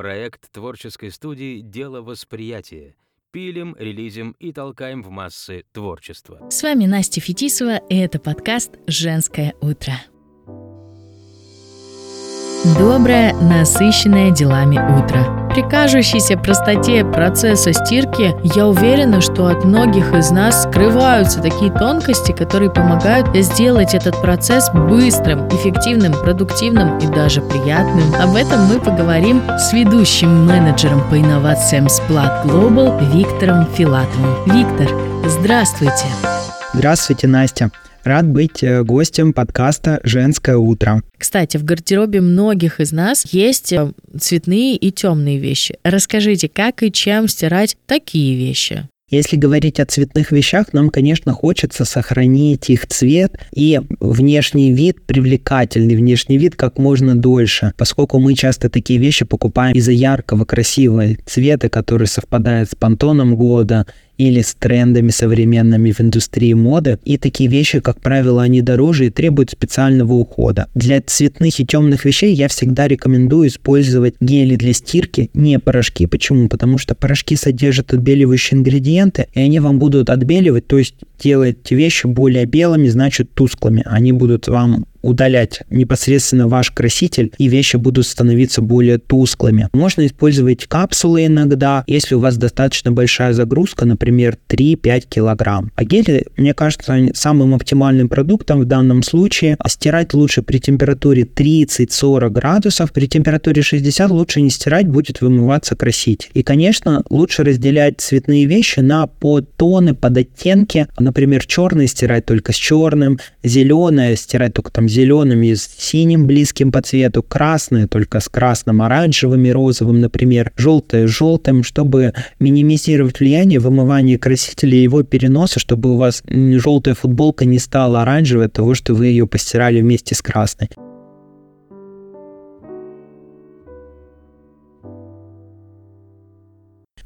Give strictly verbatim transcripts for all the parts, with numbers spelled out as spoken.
Проект творческой студии «Дело восприятия». Пилим, релизим и толкаем в массы творчество. С вами Настя Фетисова, и это подкаст «Женское утро». Доброе, насыщенное делами утро. При кажущейся простоте процесса стирки я уверена, что от многих из нас скрываются такие тонкости, которые помогают сделать этот процесс быстрым, эффективным, продуктивным и даже приятным. Об этом мы поговорим с ведущим менеджером по инновациям Splat Global Виктором Филатовым. Виктор, здравствуйте! Здравствуйте, Настя! Рад быть гостем подкаста «Женское утро». Кстати, в гардеробе многих из нас есть цветные и темные вещи. Расскажите, как и чем стирать такие вещи? Если говорить о цветных вещах, нам, конечно, хочется сохранить их цвет и внешний вид, привлекательный внешний вид, как можно дольше, поскольку мы часто такие вещи покупаем из-за яркого, красивого цвета, который совпадает с пантоном года или с трендами современными в индустрии моды. И такие вещи, как правило, они дороже и требуют специального ухода. Для цветных и темных вещей я всегда рекомендую использовать гели для стирки, не порошки. Почему? Потому что порошки содержат отбеливающие ингредиенты, и они вам будут отбеливать, то есть делать вещи более белыми, значит тусклыми. Они будут вам удалять непосредственно ваш краситель, и вещи будут становиться более тусклыми. Можно использовать капсулы иногда, если у вас достаточно большая загрузка, например, три-пять килограмм. А гели, мне кажется, самым оптимальным продуктом в данном случае. Стирать лучше при температуре тридцать-сорок градусов, при температуре шестьдесят лучше не стирать, будет вымываться краситель. И, конечно, лучше разделять цветные вещи на подтоны, подоттенки. Например, черный стирать только с черным, зеленое стирать только там зеленым и с синим близким по цвету, красное только с красным, оранжевым и розовым, например, желтое с желтым, чтобы минимизировать влияние вымывания красителя и его переноса, чтобы у вас желтая футболка не стала оранжевой от того, что вы ее постирали вместе с красной.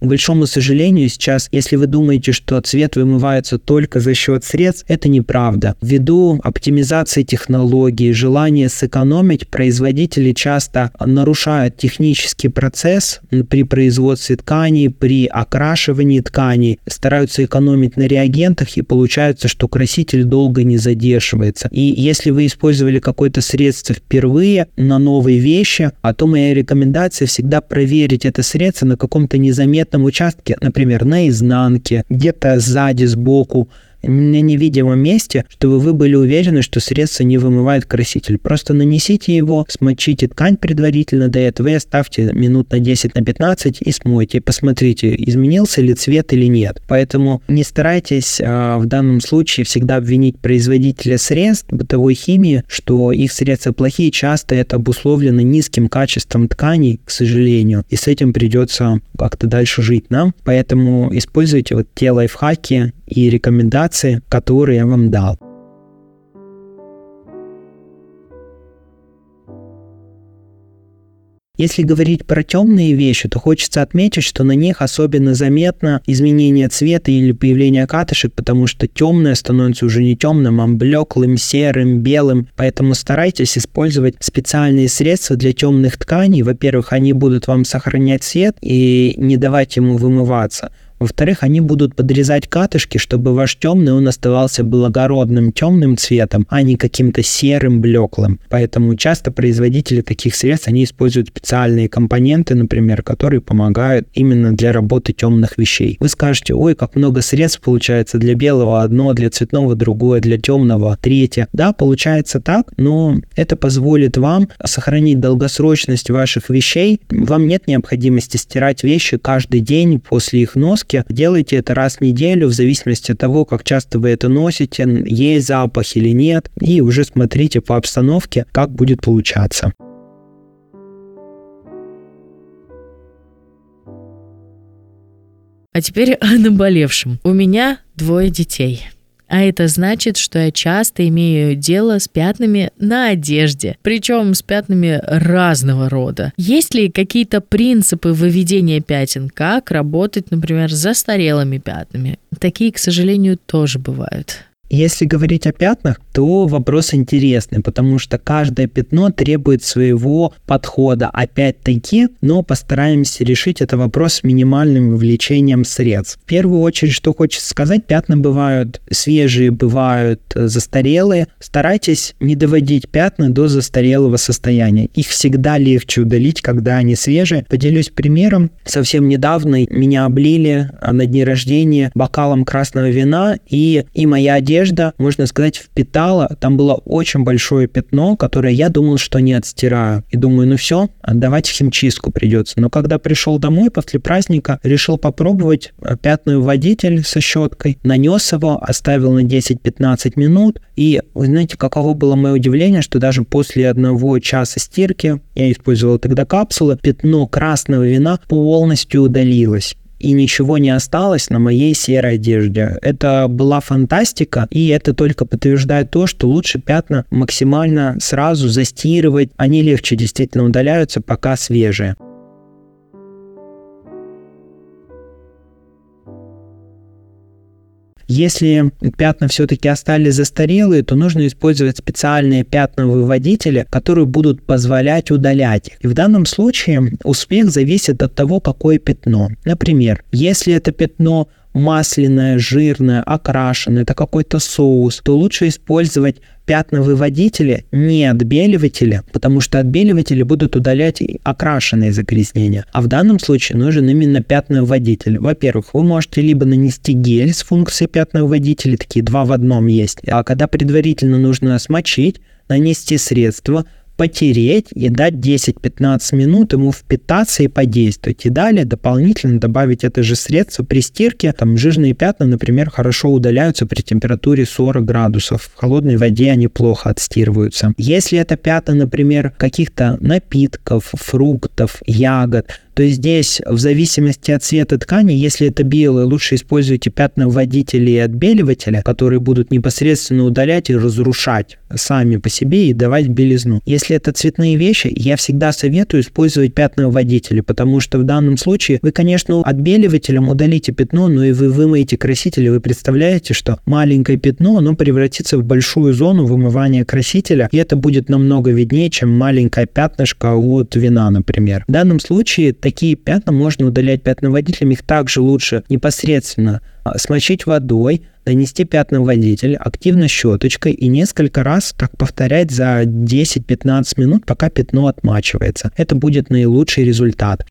К большому сожалению, сейчас, если вы думаете, что цвет вымывается только за счет средств, это неправда. Ввиду оптимизации технологий, желания сэкономить, производители часто нарушают технический процесс при производстве тканей, при окрашивании тканей, стараются экономить на реагентах, и получается, что краситель долго не задерживается. И если вы использовали какое-то средство впервые на новые вещи, а то моя рекомендация всегда проверить это средство на каком-то незаметном участке, например, на изнанке, где-то сзади, сбоку, на невидимом месте, чтобы вы были уверены, что средство не вымывает краситель. Просто нанесите его, смочите ткань предварительно до этого и оставьте минут на десять, на пятнадцать и смойте. Посмотрите, изменился ли цвет или нет. Поэтому не старайтесь а, в данном случае всегда обвинить производителя средств бытовой химии, что их средства плохие. Часто это обусловлено низким качеством тканей, к сожалению. И с этим придется как-то дальше жить нам. Поэтому используйте вот те лайфхаки и рекомендации, которые я вам дал. Если говорить про темные вещи, то хочется отметить, что на них особенно заметно изменение цвета или появление катышек, потому что темное становится уже не темным, а блеклым, серым, белым. Поэтому старайтесь использовать специальные средства для темных тканей. Во-первых, они будут вам сохранять цвет и не давать ему вымываться. Во-вторых, они будут подрезать катышки, чтобы ваш темный он оставался благородным темным цветом, а не каким-то серым, блеклым. Поэтому часто производители таких средств, они используют специальные компоненты, например, которые помогают именно для работы темных вещей. Вы скажете: ой, как много средств получается, для белого одно, для цветного другое, для темного третье. Да, получается так, но это позволит вам сохранить долгосрочность ваших вещей. Вам нет необходимости стирать вещи каждый день после их носки. Делайте это раз в неделю, в зависимости от того, как часто вы это носите, есть запах или нет, и уже смотрите по обстановке, как будет получаться. А теперь о наболевшем. У меня двое детей. А это значит, что я часто имею дело с пятнами на одежде, причем с пятнами разного рода. Есть ли какие-то принципы выведения пятен? Как работать, например, с застарелыми пятнами? Такие, к сожалению, тоже бывают. Если говорить о пятнах, то вопрос интересный, потому что каждое пятно требует своего подхода. Опять-таки, но постараемся решить этот вопрос с минимальным вовлечением средств. В первую очередь, что хочется сказать, пятна бывают свежие, бывают застарелые. Старайтесь не доводить пятна до застарелого состояния. Их всегда легче удалить, когда они свежие. Поделюсь примером. Совсем недавно меня облили на дне рождения бокалом красного вина, и, и моя одежда, можно сказать, впитала. Там было очень большое пятно, которое я думал, что не отстираю. И думаю, ну все, отдавать в химчистку придется. Но когда пришел домой после праздника, решил попробовать пятную водитель со щеткой. Нанес его, оставил на десять-пятнадцать минут. И вы знаете, каково было мое удивление, что даже после одного часа стирки, я использовал тогда капсулы, пятно красного вина полностью удалилось. И ничего не осталось на моей серой одежде. Это была фантастика, и это только подтверждает то, что лучше пятна максимально сразу застирывать. Они легче действительно удаляются, пока свежие. Если пятна все-таки остались застарелые, то нужно использовать специальные пятновыводители, которые будут позволять удалять их. И в данном случае успех зависит от того, какое пятно. Например, если это пятно масляное, жирное, окрашенное, это какой-то соус, то лучше использовать пятновыводители, не отбеливатели, потому что отбеливатели будут удалять окрашенные загрязнения. А в данном случае нужен именно пятновыводитель. Во-первых, вы можете либо нанести гель с функцией пятновыводителя, такие два в одном есть, а когда предварительно нужно смочить, нанести средство, потереть и дать десять-пятнадцать минут ему впитаться и подействовать. И далее дополнительно добавить это же средство при стирке. Там жирные пятна, например, хорошо удаляются при температуре сорок градусов. В холодной воде они плохо отстирываются. Если это пятна, например, каких-то напитков, фруктов, ягод, то здесь в зависимости от цвета ткани, если это белое, лучше используйте пятновыводители и отбеливатели, которые будут непосредственно удалять и разрушать сами по себе и давать белизну. Если это цветные вещи, я всегда советую использовать пятновыводители, потому что в данном случае вы, конечно, отбеливателем удалите пятно, но и вы вымоете краситель, и вы представляете, что маленькое пятно, оно превратится в большую зону вымывания красителя, и это будет намного виднее, чем маленькое пятнышко от вина, например. В данном случае такие пятна можно удалять пятновыводителем, их также лучше непосредственно смочить водой, нанести пятновыводитель, активно щеточкой и несколько раз так повторять за десять-пятнадцать минут, пока пятно отмачивается. Это будет наилучший результат.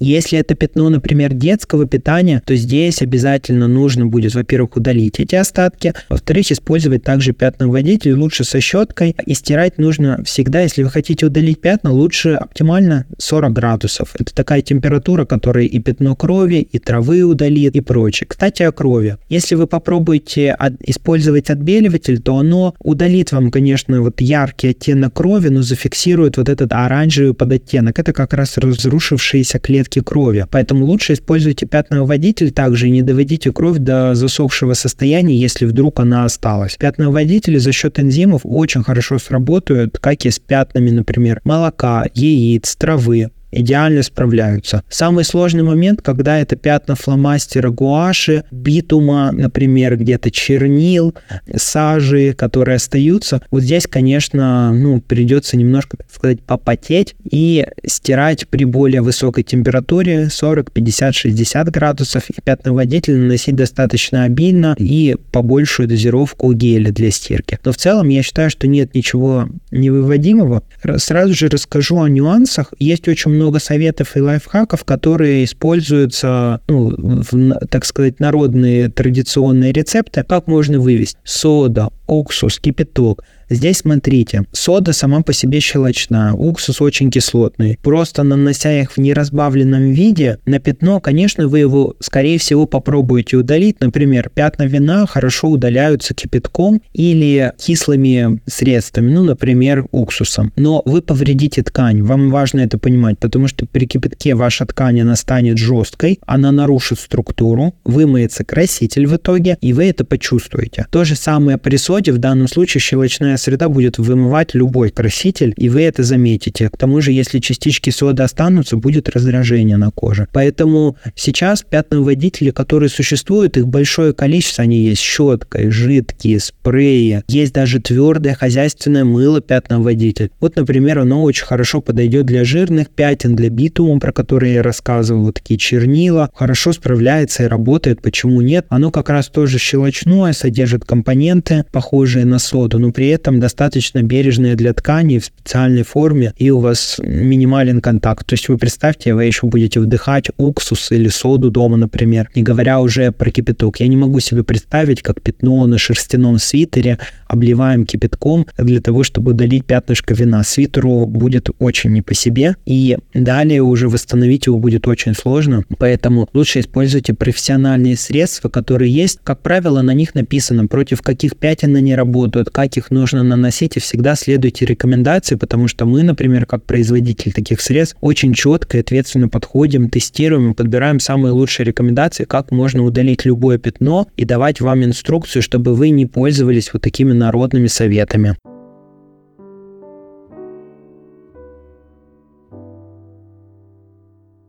Если это пятно, например, детского питания, то здесь обязательно нужно будет, во-первых, удалить эти остатки, во-вторых, использовать также пятновыводитель, лучше со щеткой, и стирать нужно всегда, если вы хотите удалить пятна, лучше оптимально сорок градусов. Это такая температура, которая и пятно крови, и травы удалит, и прочее. Кстати, о крови. Если вы попробуете от... использовать отбеливатель, то оно удалит вам, конечно, вот яркий оттенок крови, но зафиксирует вот этот оранжевый подоттенок. Это как раз разрушившиеся клетки крови. Поэтому лучше используйте пятновыводитель также и не доводите кровь до засохшего состояния, если вдруг она осталась. Пятновыводители за счет энзимов очень хорошо сработают, как и с пятнами, например, молока, яиц, травы. Идеально справляются. Самый сложный момент, когда это пятна фломастера, гуаши, битума, например, где-то чернил, сажи, которые остаются. Вот здесь, конечно, ну, придется немножко, так сказать, попотеть и стирать при более высокой температуре сорок, пятьдесят, шестьдесят градусов. И пятновыводитель наносить достаточно обильно и побольшую дозировку геля для стирки. Но в целом я считаю, что нет ничего невыводимого. Сразу же расскажу о нюансах. Есть очень много много советов и лайфхаков, которые используются, ну, в, так сказать, народные традиционные рецепты. Как можно вывести? Сода, уксус, кипяток. Здесь смотрите, сода сама по себе щелочная, уксус очень кислотный. Просто нанося их в неразбавленном виде на пятно, конечно, вы его, скорее всего, попробуете удалить. Например, пятна вина хорошо удаляются кипятком или кислыми средствами, ну, например, уксусом. Но вы повредите ткань, вам важно это понимать, потому что при кипятке ваша ткань, она станет жесткой, она нарушит структуру, вымоется краситель в итоге, и вы это почувствуете. То же самое при соде, в данном случае щелочная Сильная среда будет вымывать любой краситель, и вы это заметите. К тому же, если частички соды останутся, будет раздражение на коже. Поэтому сейчас пятновыводители, которые существуют, их большое количество, они есть щеткой, жидкие, спреи. Есть даже твердое хозяйственное мыло пятновыводитель. Вот, например, оно очень хорошо подойдет для жирных пятен, для битума, про которые я рассказывал, вот такие чернила. Хорошо справляется и работает, почему нет? Оно как раз тоже щелочное, содержит компоненты, похожие на соду, но при этом достаточно бережное для тканей, в специальной форме, и у вас минимален контакт. То есть вы представьте, вы еще будете вдыхать уксус или соду дома, например, не говоря уже про кипяток. Я не могу себе представить, как пятно на шерстяном свитере обливаем кипятком для того, чтобы удалить пятнышко вина. Свитеру будет очень не по себе, и далее уже восстановить его будет очень сложно, поэтому лучше используйте профессиональные средства, которые есть. Как правило, на них написано, против каких пятен они работают, как их нужно наносить, и всегда следуйте рекомендации, потому что мы, например, как производитель таких средств, очень четко и ответственно подходим, тестируем и подбираем самые лучшие рекомендации, как можно удалить любое пятно, и давать вам инструкцию, чтобы вы не пользовались вот такими народными советами.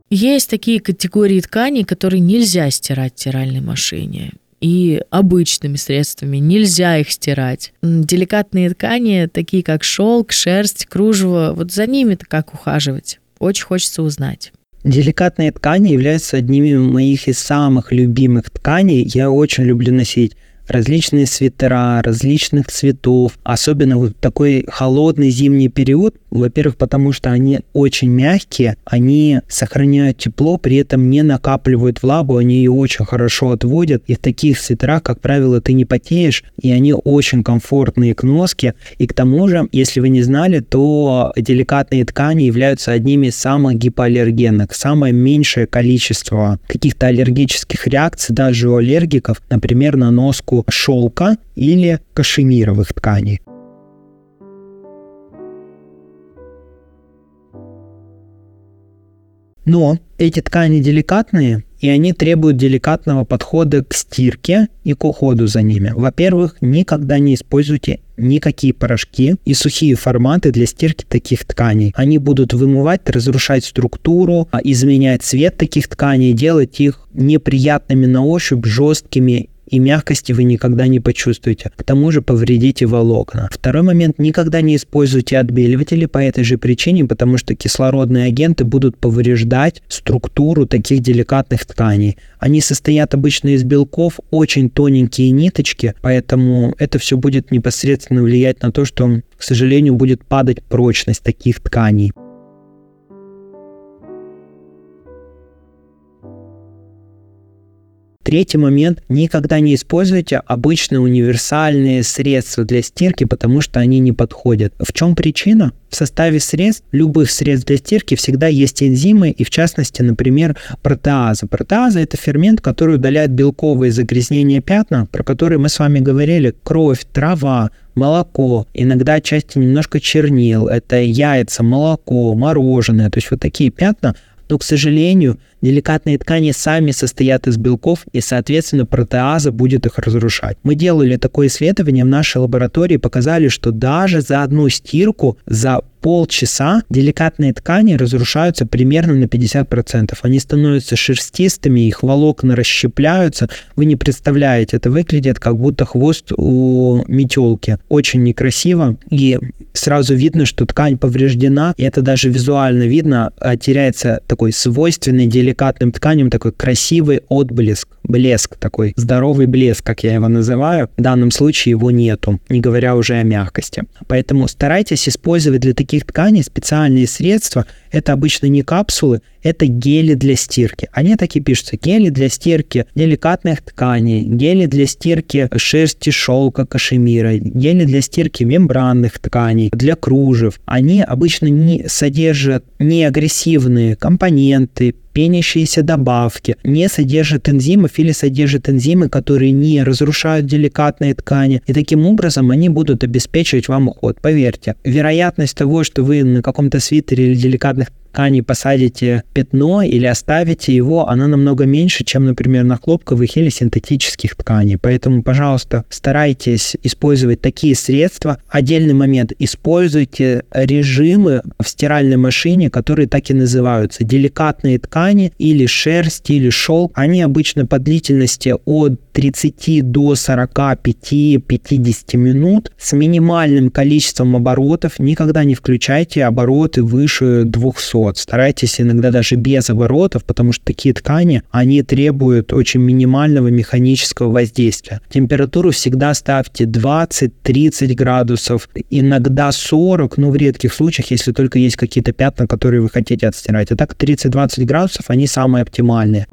Есть такие категории тканей, которые нельзя стирать в стиральной машине. И обычными средствами нельзя их стирать. Деликатные ткани, такие как шелк, шерсть, кружево, вот за ними-то как ухаживать? Очень хочется узнать. Деликатные ткани являются одними из моих из самых любимых тканей. Я очень люблю носить различные свитера, различных цветов, особенно вот такой холодный зимний период, во-первых, потому что они очень мягкие, они сохраняют тепло, при этом не накапливают влагу, они ее очень хорошо отводят, и в таких свитерах, как правило, ты не потеешь, и они очень комфортные к носке, и к тому же, если вы не знали, то деликатные ткани являются одними из самых гипоаллергенных, самое меньшее количество каких-то аллергических реакций, даже у аллергиков, например, на носку шелка или кашемировых тканей. Но эти ткани деликатные, и они требуют деликатного подхода к стирке и к уходу за ними. Во-первых, никогда не используйте никакие порошки и сухие форматы для стирки таких тканей. Они будут вымывать, разрушать структуру, изменять цвет таких тканей, делать их неприятными на ощупь, жесткими, и мягкости вы никогда не почувствуете. К тому же повредите волокна. Второй момент. Никогда не используйте отбеливатели по этой же причине, потому что кислородные агенты будут повреждать структуру таких деликатных тканей. Они состоят обычно из белков, очень тоненькие ниточки, поэтому это все будет непосредственно влиять на то, что, к сожалению, будет падать прочность таких тканей. Третий момент. Никогда не используйте обычные универсальные средства для стирки, потому что они не подходят. В чем причина? В составе средств, любых средств для стирки всегда есть энзимы, и в частности, например, протеаза. Протеаза – это фермент, который удаляет белковые загрязнения пятна, про которые мы с вами говорили. Кровь, трава, молоко, иногда отчасти немножко чернил. Это яйца, молоко, мороженое. То есть вот такие пятна. Но, к сожалению, деликатные ткани сами состоят из белков, и, соответственно, протеаза будет их разрушать. Мы делали такое исследование в нашей лаборатории, показали, что даже за одну стирку, за полчаса деликатные ткани разрушаются примерно на пятьдесят процентов. Они становятся шерстистыми, их волокна расщепляются. Вы не представляете, это выглядит как будто хвост у метелки. Очень некрасиво, и сразу видно, что ткань повреждена, и это даже визуально видно, теряется такой свойственный деликатным тканям такой красивый отблеск, блеск такой, здоровый блеск, как я его называю. В данном случае его нету, не говоря уже о мягкости. Поэтому старайтесь использовать для таких тканей специальные средства. Это обычно не капсулы, это гели для стирки. Они такие пишутся: гели для стирки деликатных тканей, гели для стирки шерсти, шелка, кашемира, гели для стирки мембранных тканей, для кружев. Они обычно не содержат неагрессивные компоненты, пенящиеся добавки, не содержат энзимов или содержат энзимы, которые не разрушают деликатные ткани, и таким образом они будут обеспечивать вам уход. Поверьте, вероятность того, что вы на каком-то свитере или деликатных ткани посадите пятно или оставите его, оно намного меньше, чем, например, на хлопковых или синтетических тканей. Поэтому, пожалуйста, старайтесь использовать такие средства. Отдельный момент. Используйте режимы в стиральной машине, которые так и называются. Деликатные ткани или шерсть, или шелк. Они обычно по длительности от тридцати до сорока пяти-пятидесяти минут с минимальным количеством оборотов. Никогда не включайте обороты выше двухсот. Старайтесь иногда даже без оборотов, потому что такие ткани, они требуют очень минимального механического воздействия. Температуру всегда ставьте двадцать-тридцать градусов, иногда сорок, но в редких случаях, если только есть какие-то пятна, которые вы хотите отстирать. А так тридцать-двадцать градусов, они самые оптимальные.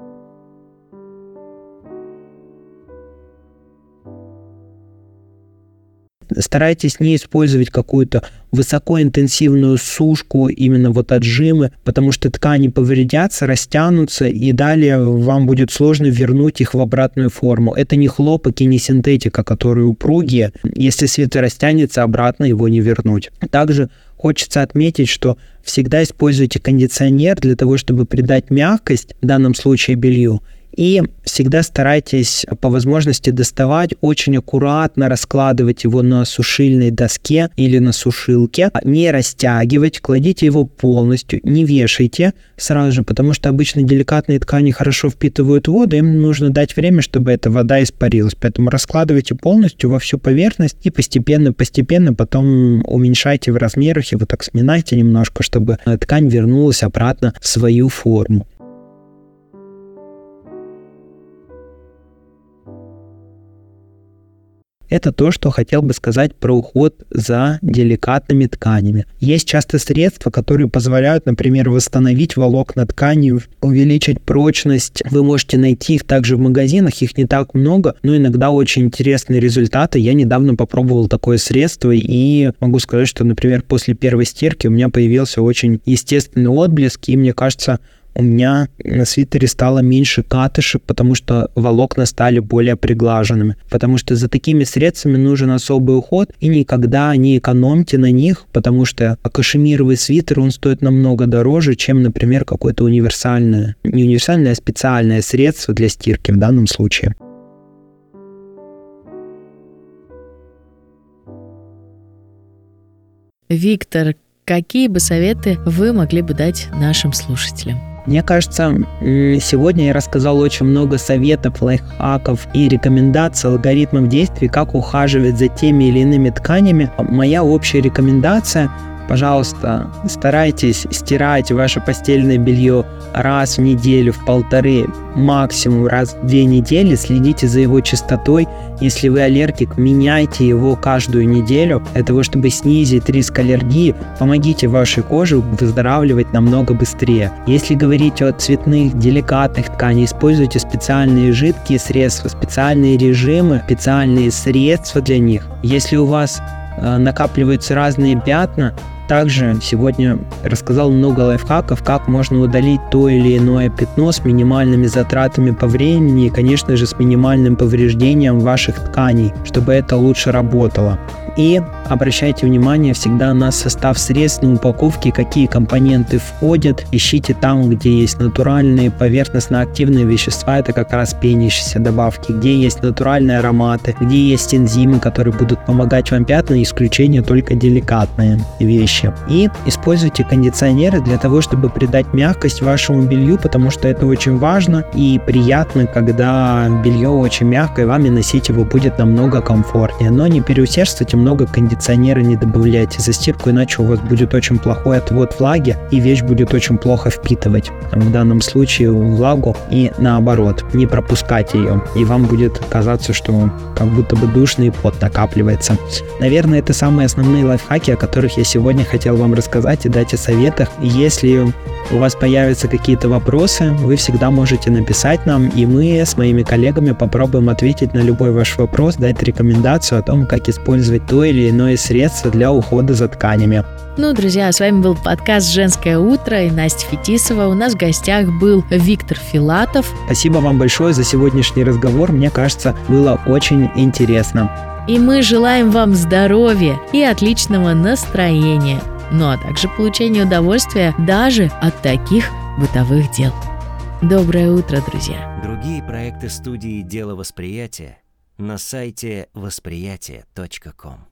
Старайтесь не использовать какую-то высокоинтенсивную сушку, именно вот отжимы, потому что ткани повредятся, растянутся, и далее вам будет сложно вернуть их в обратную форму. Это не хлопок и не синтетика, которые упругие. Если свитер растянется, обратно его не вернуть. Также хочется отметить, что всегда используйте кондиционер для того, чтобы придать мягкость, в данном случае белью. И всегда старайтесь по возможности доставать, очень аккуратно раскладывать его на сушильной доске или на сушилке, не растягивать, кладите его полностью, не вешайте сразу же, потому что обычно деликатные ткани хорошо впитывают воду, им нужно дать время, чтобы эта вода испарилась, поэтому раскладывайте полностью во всю поверхность и постепенно-постепенно потом уменьшайте в размерах, его так сминайте немножко, чтобы ткань вернулась обратно в свою форму. Это то, что хотел бы сказать про уход за деликатными тканями. Есть часто средства, которые позволяют, например, восстановить волокна ткани, увеличить прочность. Вы можете найти их также в магазинах, их не так много, но иногда очень интересные результаты. Я недавно попробовал такое средство и могу сказать, что, например, после первой стирки у меня появился очень естественный отблеск, и мне кажется, у меня на свитере стало меньше катышек, потому что волокна стали более приглаженными. Потому что за такими средствами нужен особый уход, и никогда не экономьте на них, потому что кашемировый свитер, он стоит намного дороже, чем, например, какое-то универсальное, не универсальное, а специальное средство для стирки в данном случае. Виктор, какие бы советы вы могли бы дать нашим слушателям? Мне кажется, сегодня я рассказал очень много советов, лайфхаков и рекомендаций, алгоритмов действий, как ухаживать за теми или иными тканями. Моя общая рекомендация – пожалуйста, старайтесь стирать ваше постельное белье раз в неделю, в полторы, максимум раз в две недели. Следите за его чистотой. Если вы аллергик, меняйте его каждую неделю для того, чтобы снизить риск аллергии. Помогите вашей коже выздоравливать намного быстрее. Если говорить о цветных, деликатных тканях, используйте специальные жидкие средства, специальные режимы, специальные средства для них. Если у вас накапливаются разные пятна. Также сегодня рассказал много лайфхаков, как можно удалить то или иное пятно с минимальными затратами по времени и, конечно же, с минимальным повреждением ваших тканей, чтобы это лучше работало. И обращайте внимание всегда на состав средств, на упаковки, какие компоненты входят. Ищите там, где есть натуральные поверхностно-активные вещества, это как раз пенящиеся добавки, где есть натуральные ароматы, где есть энзимы, которые будут помогать вам пятна, исключение только деликатные вещи. И используйте кондиционеры для того, чтобы придать мягкость вашему белью, потому что это очень важно и приятно, когда белье очень мягкое, вам и носить его будет намного комфортнее. Но не переусердствуйте, много кондиционера не добавляйте за стирку, иначе у вас будет очень плохой отвод влаги, и вещь будет очень плохо впитывать, в данном случае влагу, и наоборот, не пропускать ее, и вам будет казаться, что как будто бы душный пот накапливается. Наверное, это самые основные лайфхаки, о которых я сегодня хотел вам рассказать и дать о советах. Если у вас появятся какие-то вопросы, вы всегда можете написать нам, и мы с моими коллегами попробуем ответить на любой ваш вопрос, дать рекомендацию о том, как использовать то или иное средство для ухода за тканями. Ну, друзья, с вами был подкаст «Женское утро» и Настя Фетисова. У нас в гостях был Виктор Филатов. Спасибо вам большое за сегодняшний разговор. Мне кажется, было очень интересно. И мы желаем вам здоровья и отличного настроения. ну а также получение удовольствия даже от таких бытовых дел. Доброе утро, друзья! Другие проекты студии «Дело восприятия» на сайте восприятие точка ком.